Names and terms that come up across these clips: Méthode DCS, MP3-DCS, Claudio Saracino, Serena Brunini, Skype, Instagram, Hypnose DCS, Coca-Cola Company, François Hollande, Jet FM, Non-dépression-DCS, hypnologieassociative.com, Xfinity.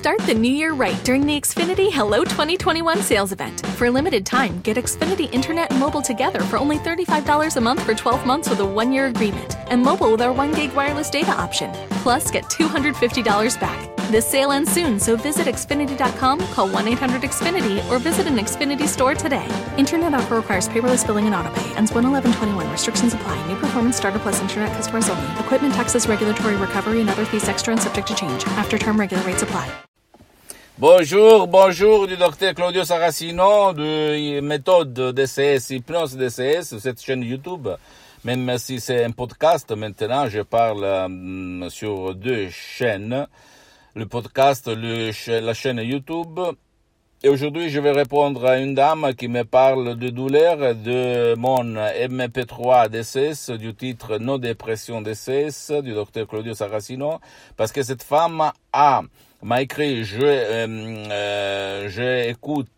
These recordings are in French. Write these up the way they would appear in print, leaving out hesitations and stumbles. Start the new year right during the Xfinity Hello 2021 sales event. For a limited time, get Xfinity Internet and Mobile together for only $35 a month for 12 months with a one-year agreement. And mobile with our 1 gig wireless data option. Plus, get $250 back. This sale ends soon, so visit Xfinity.com, call 1-800-XFINITY, or visit an Xfinity store today. Internet offer requires paperless billing and autopay. Ends 1/11/21. Restrictions apply. New performance starter plus Internet customers only. Equipment taxes, regulatory recovery, and other fees extra and subject to change. After-term regular rates apply. Bonjour du docteur Claudio Saracino de Méthode DCS, Hypnose DCS, cette chaîne YouTube. Même si c'est un podcast, maintenant je parle sur deux chaînes, le podcast, la chaîne YouTube. Et aujourd'hui, je vais répondre à une dame qui me parle de douleur de mon MP3-DCS, du titre Non-dépression-DCS, du docteur Claudio Saracino, parce que cette femme m'a écrit, j'écoute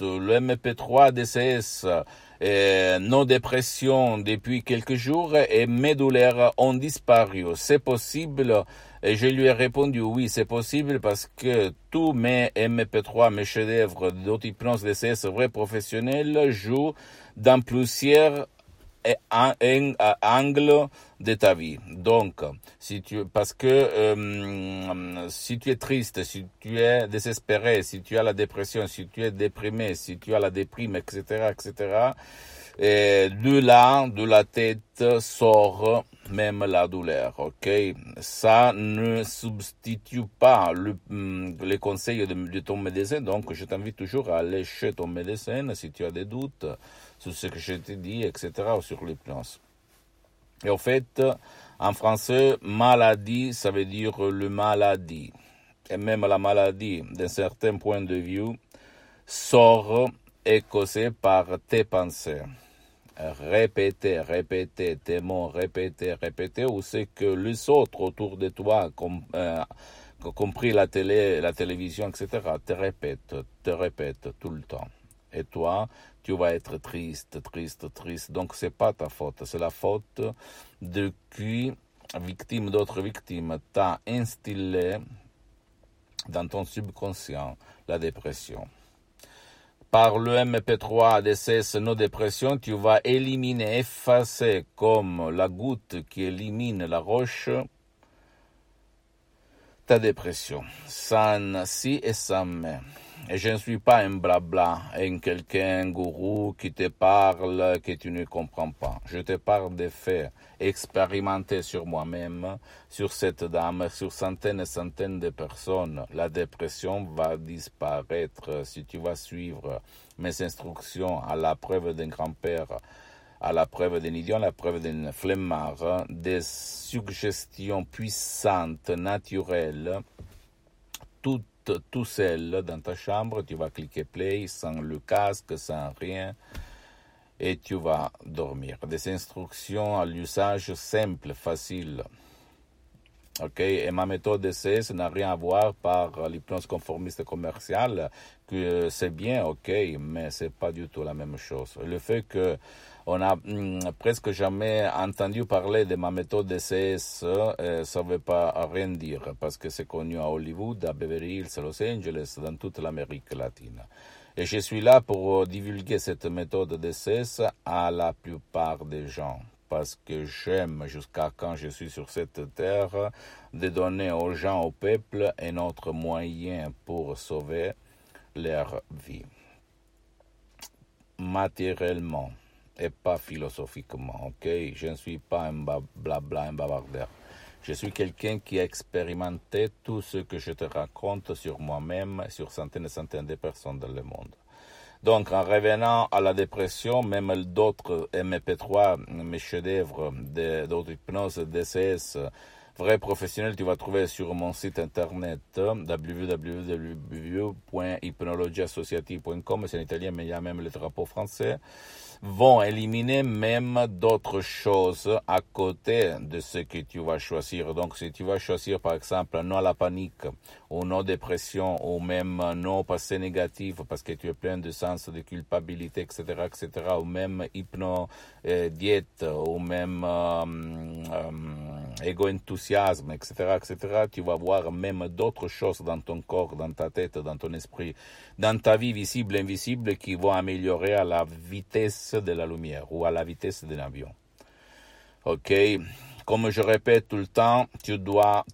le MP3-DCS et Non-dépression depuis quelques jours et mes douleurs ont disparu. C'est possible? Et je lui ai répondu oui, c'est possible parce que tous mes MP3, mes chefs-d'œuvre d'auto-hypnose DCS vrais professionnels jouent dans plusieurs angles de ta vie. Donc, si tu es triste, si tu es désespéré, si tu as la dépression, si tu es déprimé, si tu as la déprime, etc., etc., et de la tête sort même la douleur, ok? Ça ne substitue pas les conseils de ton médecin, donc je t'invite toujours à aller chez ton médecin si tu as des doutes sur ce que je t'ai dit, etc., ou sur l'hypnose. Et en fait, en français, maladie, ça veut dire le maladie. Et même la maladie, d'un certain point de vue, sort et causée par tes pensées. Répéter tes mots, répéter, ou c'est que les autres autour de toi, compris la télé, la télévision, etc., te répètent tout le temps. Et toi, tu vas être triste. Donc, c'est pas ta faute, c'est la faute de qui, victime d'autres victimes, t'a instillé dans ton subconscient la dépression. Par le MP3 DCS nos dépressions, tu vas éliminer, effacer comme la goutte qui élimine la roche ta dépression, sans si et sans mais. Et je ne suis pas un blabla, un gourou qui te parle que tu ne comprends pas. Je te parle des faits expérimentés sur moi-même, sur cette dame, sur centaines et centaines de personnes. La dépression va disparaître si tu vas suivre mes instructions à la preuve d'un grand-père, à la preuve d'un idiot, à la preuve d'un flemmard, des suggestions puissantes, naturelles, tout seul dans ta chambre, tu vas cliquer play sans le casque, sans rien et tu vas dormir. Des instructions à l'usage simple, facile. Ok, et ma méthode DCS n'a rien à voir par l'hypnose conformiste commerciale, que c'est bien, ok, mais c'est pas du tout la même chose. Le fait que on a presque jamais entendu parler de ma méthode DCS, ça veut pas rien dire, parce que c'est connu à Hollywood, à Beverly Hills, à Los Angeles, dans toute l'Amérique latine. Et je suis là pour divulguer cette méthode DCS à la plupart des gens. Parce que j'aime, jusqu'à quand je suis sur cette terre, de donner aux gens, au peuple, un autre moyen pour sauver leur vie. Matériellement et pas philosophiquement, ok? Je ne suis pas un blabla, un bavardeur. Je suis quelqu'un qui a expérimenté tout ce que je te raconte sur moi-même, sur centaines et centaines de personnes dans le monde. Donc, en revenant à la dépression, même d'autres MP3, mes chefs-d'œuvre d'auto-hypnose DCS, vrais professionnels, tu vas trouver sur mon site internet www.hypnologieassociative.com, c'est en italien, mais il y a même le drapeau français, vont éliminer même d'autres choses à côté de ce que tu vas choisir. Donc, si tu vas choisir, par exemple, non à la panique, ou non dépression, ou même non au passé négatif, parce que tu es plein de sens de culpabilité, etc., etc., ou même hypno-diète, ou même égo-enthousiasme, enthousiasme, etc., etc., tu vas voir même d'autres choses dans ton corps, dans ta tête, dans ton esprit, dans ta vie visible et invisible qui vont améliorer à la vitesse de la lumière ou à la vitesse de l'avion. Ok? Comme je répète tout le temps, tu ne dois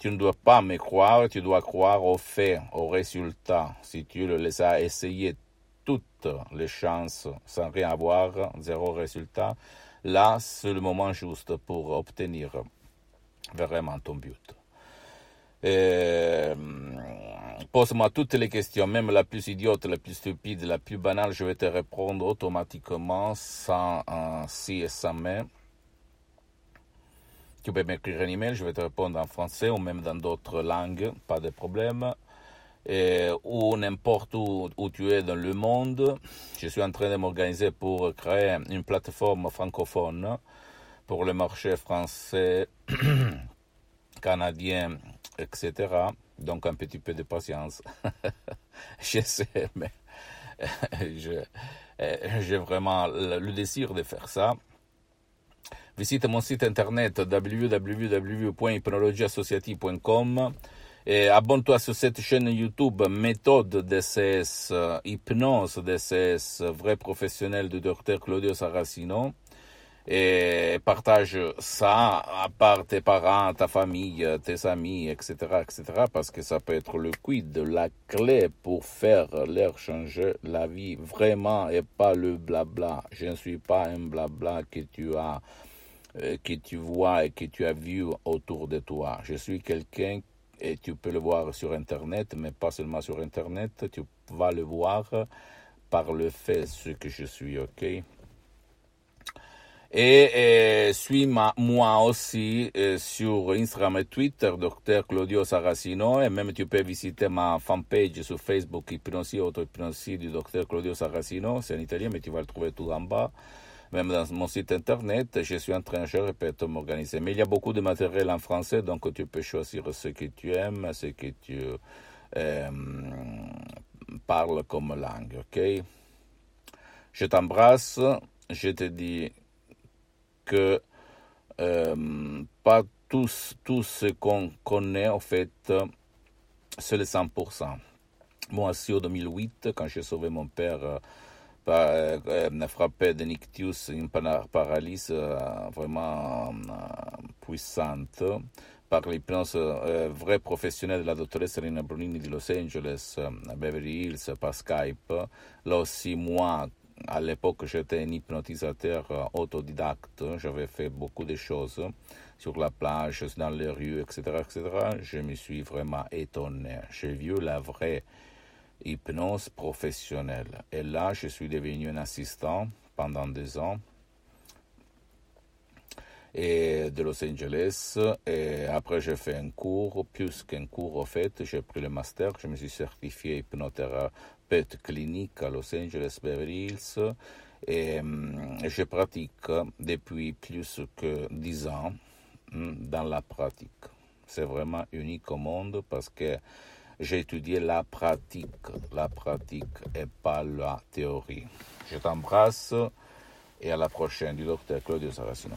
pas me croire, tu dois croire aux faits, aux résultats. Si tu les as essayés toutes les chances sans rien avoir, zéro résultat, là, c'est le moment juste pour obtenir vraiment ton but. Pose-moi toutes les questions, même la plus idiote, la plus stupide, la plus banale, je vais te répondre automatiquement, sans si et sans mais. Tu peux m'écrire un email, je vais te répondre en français ou même dans d'autres langues, pas de problème. Ou n'importe où tu es dans le monde. Je suis en train de m'organiser pour créer une plateforme francophone pour le marché français, canadien, etc. Donc un petit peu de patience. Je sais, mais j'ai vraiment le désir de faire ça. Visite mon site internet www.hypnologieassociative.com et abonne-toi sur cette chaîne YouTube Méthode DCS, Hypnose DCS, vrai professionnel du docteur Claudio Saracino, et partage ça à part tes parents, ta famille, tes amis, etc., etc., parce que ça peut être le quid, la clé pour faire leur changer la vie vraiment et pas le blabla. Je ne suis pas un blabla que tu as, que tu vois et que tu as vu autour de toi. Je suis quelqu'un, et tu peux le voir sur Internet, mais pas seulement sur Internet, tu vas le voir par le fait ce que je suis, ok? Et suis-moi aussi sur Instagram et Twitter, Dr Claudio Saracino, et même tu peux visiter ma fanpage sur Facebook, Hypnosie et Auto-Hypnosie du Dr Claudio Saracino, c'est en italien, mais tu vas le trouver tout en bas. Même dans mon site internet, je suis en train, je répète, de m'organiser. Mais il y a beaucoup de matériel en français, donc tu peux choisir ce que tu aimes, ce que tu parles comme langue, ok? Je t'embrasse, je te dis que pas tout ce qu'on connaît, en fait, c'est le 100%. Moi aussi, en 2008, quand j'ai sauvé mon père, frappé de nictus, une paralysie vraiment puissante par l'hypnose vrai professionnel de la dottoressa Serena Brunini di Los Angeles, à Beverly Hills, par Skype. Là aussi, moi, à l'époque, j'étais un hypnotisateur autodidacte. J'avais fait beaucoup de choses sur la plage, dans les rues, etc., etc. Je me suis vraiment étonné. J'ai vu la vraie hypnose professionnelle. Et là, je suis devenu un assistant pendant 2 ans et de Los Angeles. Et après, j'ai fait un cours, plus qu'un cours, en fait. J'ai pris le master, je me suis certifié hypnothérapeute clinique à Los Angeles, Beverly Hills. Et je pratique depuis plus que 10 ans dans la pratique. C'est vraiment unique au monde parce que j'ai étudié la pratique et pas la théorie. Je t'embrasse et à la prochaine du Dr Claudio Saracino.